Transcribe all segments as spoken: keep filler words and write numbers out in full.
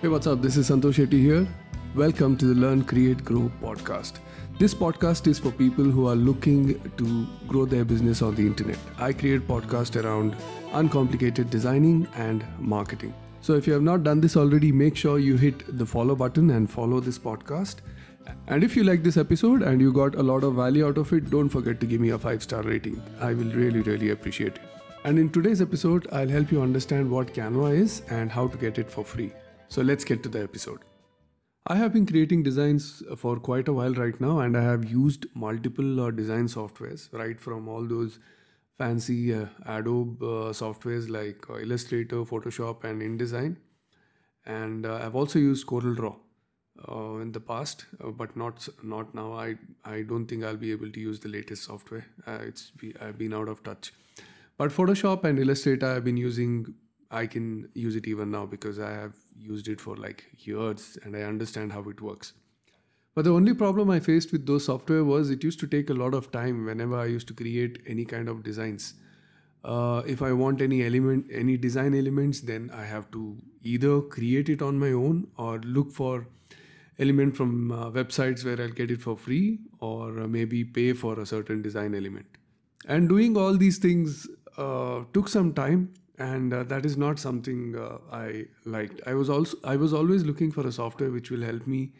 Hey, what's up? This is Santosh Shetty here. Welcome to the Learn, Create, Grow podcast. This podcast is for people who are looking to grow their business on the internet. I create podcasts around uncomplicated designing and marketing. So if you have not done this already, make sure you hit the follow button and follow this podcast. And if you like this episode and you got a lot of value out of it, don't forget to give me a five-star rating. I will really, really appreciate it. And in today's episode, I'll help you understand what Canva is and how to get it for free. So let's get to the episode. I have been creating designs for quite a while right now, and I have used multiple uh, design softwares, right from all those fancy uh, Adobe uh, softwares like uh, Illustrator, Photoshop and InDesign. And uh, I've also used Corel Draw uh, in the past, uh, but not not now. I, I don't think I'll be able to use the latest software. Uh, it's I've been out of touch. But Photoshop and Illustrator I've been using. I can use it even now because I have used it for like years and I understand how it works. But the only problem I faced with those software was it used to take a lot of time whenever I used to create any kind of designs. Uh, if I want any element, any design elements, then I have to either create it on my own or look for element from uh, websites where I'll get it for free, or maybe pay for a certain design element. And doing all these things uh, took some time. And uh, that is not something uh, I liked. I was also I was always looking for a software which will help me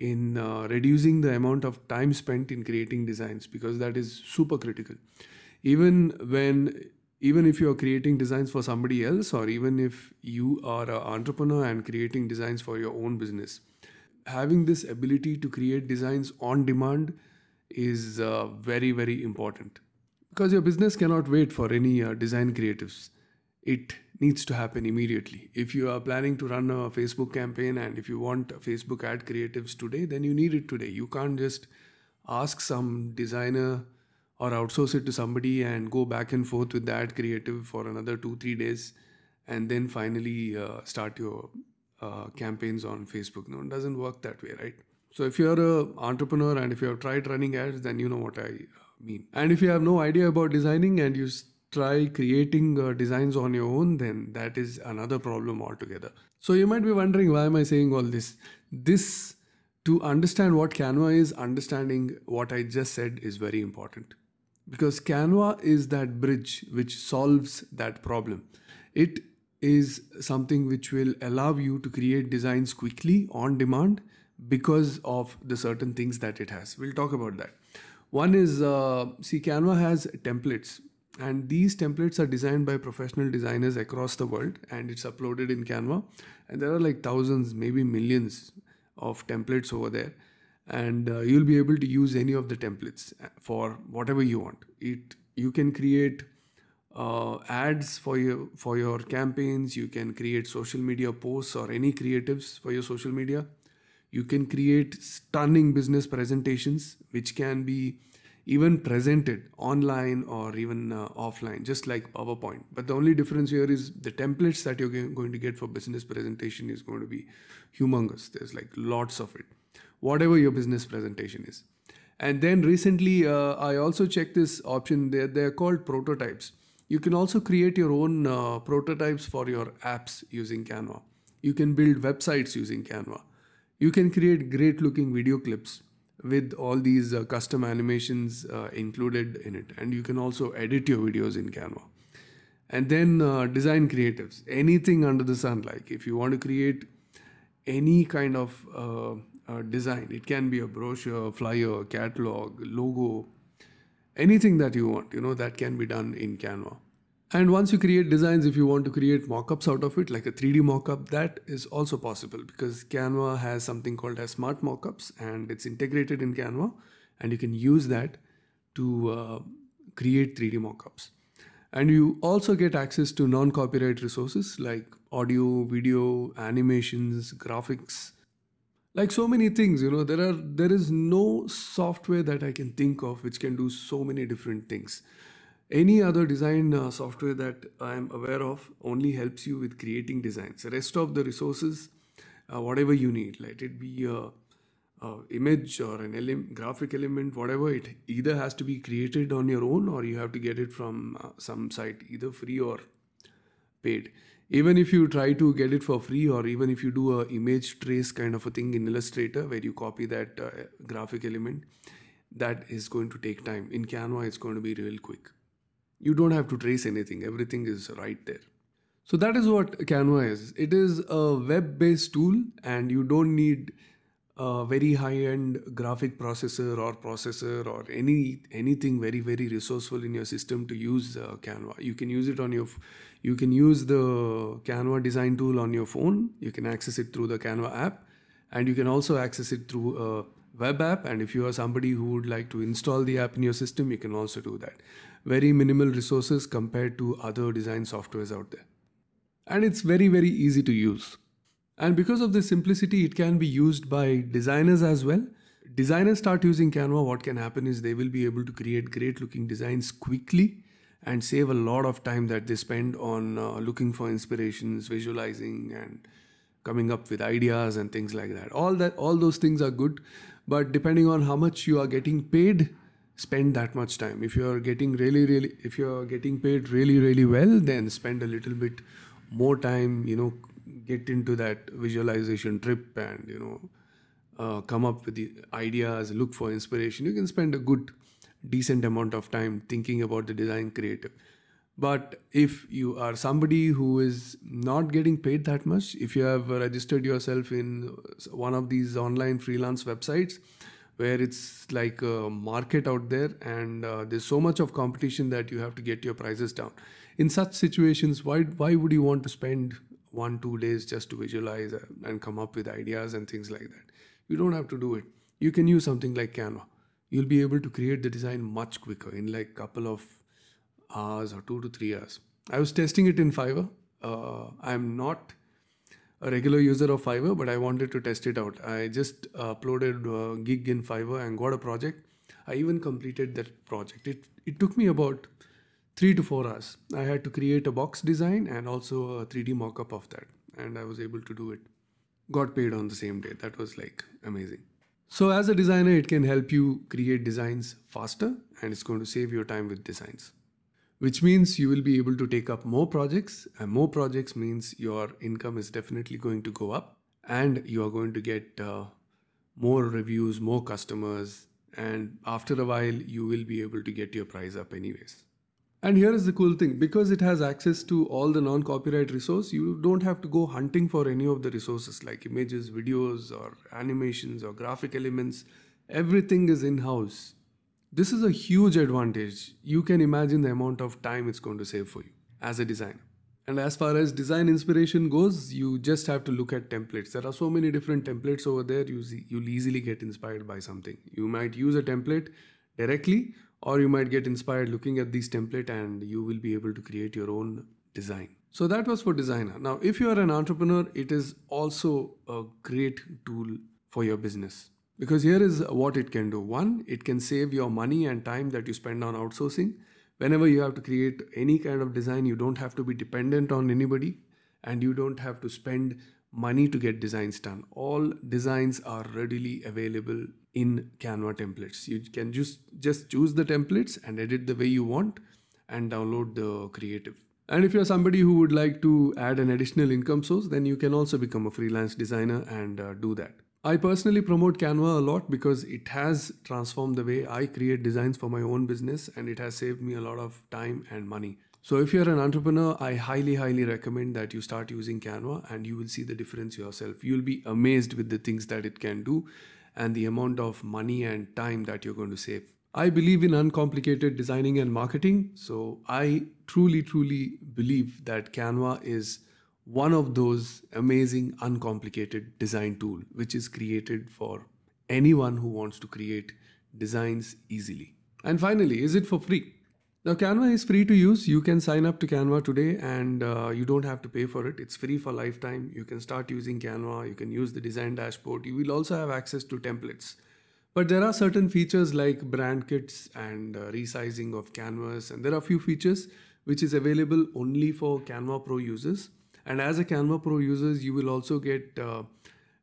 in uh, reducing the amount of time spent in creating designs, because that is super critical. Even when even if you are creating designs for somebody else, or even if you are an entrepreneur and creating designs for your own business, having this ability to create designs on demand is uh, very, very important, because your business cannot wait for any uh, design creatives. It needs to happen immediately. If you are planning to run a Facebook campaign and if you want Facebook ad creatives today, then you need it today. You can't just ask some designer or outsource it to somebody and go back and forth with the ad creative for another two, three days and then finally uh, start your uh, campaigns on Facebook. No, it doesn't work that way, right? So if you're an entrepreneur and if you have tried running ads, then you know what I mean. And if you have no idea about designing and you st- try creating uh, designs on your own, then that is another problem altogether. So you might be wondering, why am I saying all this? This, to understand what Canva is, understanding what I just said is very important, because Canva is that bridge which solves that problem. It is something which will allow you to create designs quickly on demand because of the certain things that it has. We'll talk about that. One is, uh, see, Canva has templates. And these templates are designed by professional designers across the world, and it's uploaded in Canva. And there are like thousands, maybe millions of templates over there. And uh, you'll be able to use any of the templates for whatever you want. It you can create uh, ads for your, for your campaigns. You can create social media posts or any creatives for your social media. You can create stunning business presentations, which can be even presented online or even uh, offline, just like PowerPoint. But the only difference here is the templates that you're going to get for business presentation is going to be humongous. There's like lots of it, whatever your business presentation is. And then recently, uh, I also checked this option. They're, they're called prototypes. You can also create your own uh, prototypes for your apps using Canva. You can build websites using Canva. You can create great looking video clips with all these uh, custom animations uh, included in it. And you can also edit your videos in Canva. And then uh, design creatives, anything under the sun. Like if you want to create any kind of uh, uh, design, it can be a brochure, flyer, catalog, logo, anything that you want, you know, that can be done in Canva. And once you create designs, if you want to create mock-ups out of it, like a three D mock-up, that is also possible, because Canva has something called as smart mock-ups, and it's integrated in Canva, and you can use that to uh, create three D mock-ups. And you also get access to non-copyright resources like audio, video, animations, graphics, like so many things, you know. There are there is no software that I can think of which can do so many different things. Any other design uh, software that I am aware of only helps you with creating designs. The rest of the resources, uh, whatever you need, let it be a, a image or an ele- graphic element, whatever, it either has to be created on your own or you have to get it from uh, some site, either free or paid. Even if you try to get it for free, or even if you do a image trace kind of a thing in Illustrator where you copy that uh, graphic element, that is going to take time. In Canva, it's going to be real quick. You don't have to trace anything. Everything is right there. So that is what Canva is. It is a web-based tool, and you don't need a very high-end graphic processor or processor or any anything very, very resourceful in your system to use uh, Canva. You can use it on your, you can use the Canva design tool on your phone. You can access it through the Canva app, and you can also access it through a web app. And if you are somebody who would like to install the app in your system, you can also do that. Very minimal resources compared to other design softwares out there. And it's very, very easy to use. And because of the simplicity, it can be used by designers as well. Designers start using Canva, what can happen is they will be able to create great looking designs quickly and save a lot of time that they spend on uh, looking for inspirations, visualizing and coming up with ideas and things like that. All that, all those things are good, but depending on how much you are getting paid, spend that much time. If you are getting really, really, if you are getting paid really, really well, then spend a little bit more time, you know, get into that visualization trip and, you know, uh, come up with the ideas, look for inspiration. You can spend a good, decent amount of time thinking about the design creative. But if you are somebody who is not getting paid that much, if you have registered yourself in one of these online freelance websites where it's like a market out there and uh, there's so much of competition that you have to get your prices down. In such situations, why, why would you want to spend one, two days just to visualize and come up with ideas and things like that? You don't have to do it. You can use something like Canva. You'll be able to create the design much quicker in like a couple of hours or two to three hours. I was testing it in Fiverr. Uh, I'm not a regular user of Fiverr, but I wanted to test it out. I just uploaded a gig in Fiverr and got a project. I even completed that project. It, it took me about three to four hours. I had to create a box design and also a three D mock-up of that. And I was able to do it. Got paid on the same day. That was like amazing. So as a designer, it can help you create designs faster and it's going to save your time with designs. Which means you will be able to take up more projects, and more projects means your income is definitely going to go up and you are going to get uh, more reviews, more customers, and after a while you will be able to get your price up anyways. And here is the cool thing, because it has access to all the non-copyright resource, you don't have to go hunting for any of the resources like images, videos or animations or graphic elements. Everything is in-house. This is a huge advantage. You can imagine the amount of time it's going to save for you as a designer. And as far as design inspiration goes, you just have to look at templates. There are so many different templates over there. You see, you'll easily get inspired by something. You might use a template directly, or you might get inspired looking at these template and you will be able to create your own design. So that was for designer. Now, if you are an entrepreneur, it is also a great tool for your business because here is what it can do. One, it can save your money and time that you spend on outsourcing. Whenever you have to create any kind of design, you don't have to be dependent on anybody and you don't have to spend money to get designs done. All designs are readily available in Canva templates. You can just, just choose the templates and edit the way you want and download the creative. And if you're somebody who would like to add an additional income source, then you can also become a freelance designer and uh, do that. I personally promote Canva a lot because it has transformed the way I create designs for my own business and it has saved me a lot of time and money. So if you're an entrepreneur, I highly, highly recommend that you start using Canva and you will see the difference yourself. You'll be amazed with the things that it can do and the amount of money and time that you're going to save. I believe in uncomplicated designing and marketing. So I truly, truly believe that Canva is one of those amazing uncomplicated design tool, which is created for anyone who wants to create designs easily. And finally, is it for free? Now Canva is free to use. You can sign up to Canva today and uh, you don't have to pay for it. It's free for lifetime. You can start using Canva. You can use the design dashboard. You will also have access to templates. But there are certain features like brand kits and uh, resizing of canvas. And there are a few features which is available only for Canva Pro users. And as a Canva Pro users, you will also get uh,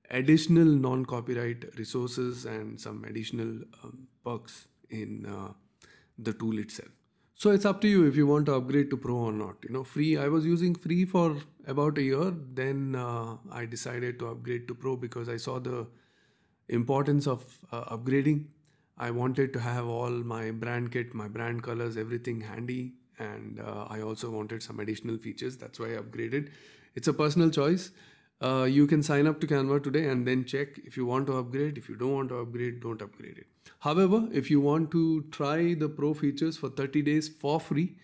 additional non-copyright resources and some additional um, perks in uh, the tool itself. So it's up to you if you want to upgrade to Pro or not. You know, free, I was using free for about a year. Then uh, I decided to upgrade to Pro because I saw the importance of uh, upgrading. I wanted to have all my brand kit, my brand colors, everything handy. And uh, I also wanted some additional features. That's why I upgraded. It's a personal choice. Uh, you can sign up to Canva today and then check if you want to upgrade. If you don't want to upgrade, don't upgrade it. However, if you want to try the Pro features for thirty days for free,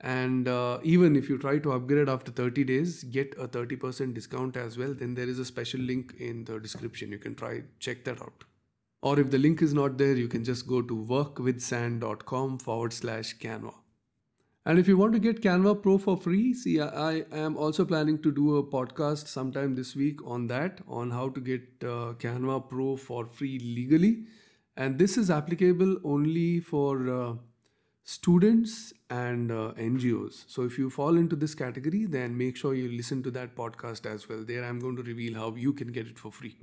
and uh, even if you try to upgrade after thirty days, get a thirty percent discount as well, then there is a special link in the description. You can try, check that out. Or if the link is not there, you can just go to workwithsand.com forward slash Canva. And if you want to get Canva Pro for free, see, I, I am also planning to do a podcast sometime this week on that, on how to get uh, Canva Pro for free legally. And this is applicable only for uh, students and uh, N G Os. So if you fall into this category, then make sure you listen to that podcast as well. There I'm going to reveal how you can get it for free.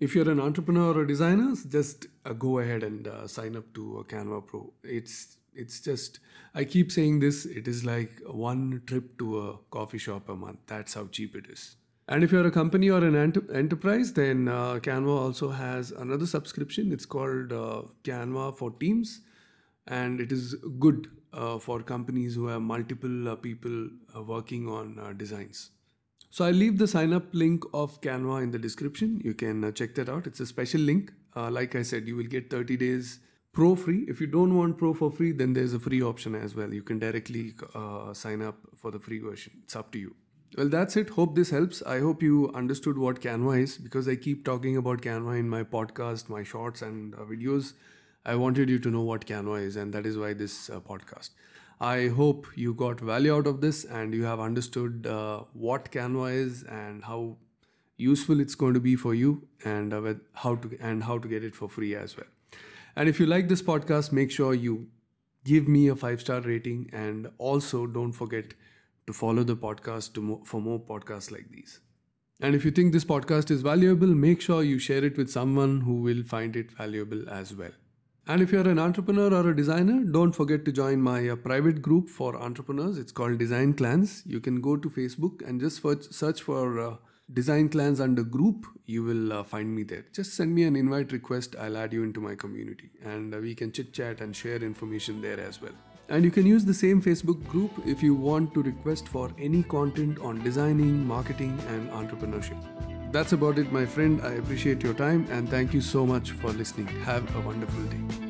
If you're an entrepreneur or designer, just uh, go ahead and uh, sign up to uh, Canva Pro. It's it's just, I keep saying this, it is like one trip to a coffee shop a month. That's how cheap it is. And if you're a company or an ent enterprise, then uh, Canva also has another subscription. It's called uh, Canva for Teams. And it is good uh, for companies who have multiple uh, people uh, working on uh, designs. So I'll leave the sign up link of Canva in the description. You can uh, check that out. It's a special link. Uh, like I said, you will get thirty days Pro free. If you don't want Pro for free, then there's a free option as well. You can directly uh, sign up for the free version. It's up to you. Well, that's it. Hope this helps. I hope you understood what Canva is, because I keep talking about Canva in my podcast, my shorts and uh, videos. I wanted you to know what Canva is, and that is why this uh, podcast. I hope you got value out of this and you have understood uh, what Canva is and how useful it's going to be for you, and uh, how to and how to get it for free as well. And if you like this podcast, make sure you give me a five star rating, and also don't forget to follow the podcast to mo for more podcasts like these. And if you think this podcast is valuable, make sure you share it with someone who will find it valuable as well. And if you're an entrepreneur or a designer, don't forget to join my uh, private group for entrepreneurs. It's called Design Clans. You can go to Facebook and just search, search for uh, Design Clans under group. You will uh, find me there. Just send me an invite request. I'll add you into my community, and uh, we can chit chat and share information there as well. And you can use the same Facebook group if you want to request for any content on designing, marketing and entrepreneurship. That's about it, my friend. I appreciate your time, and thank you so much for listening. Have a wonderful day.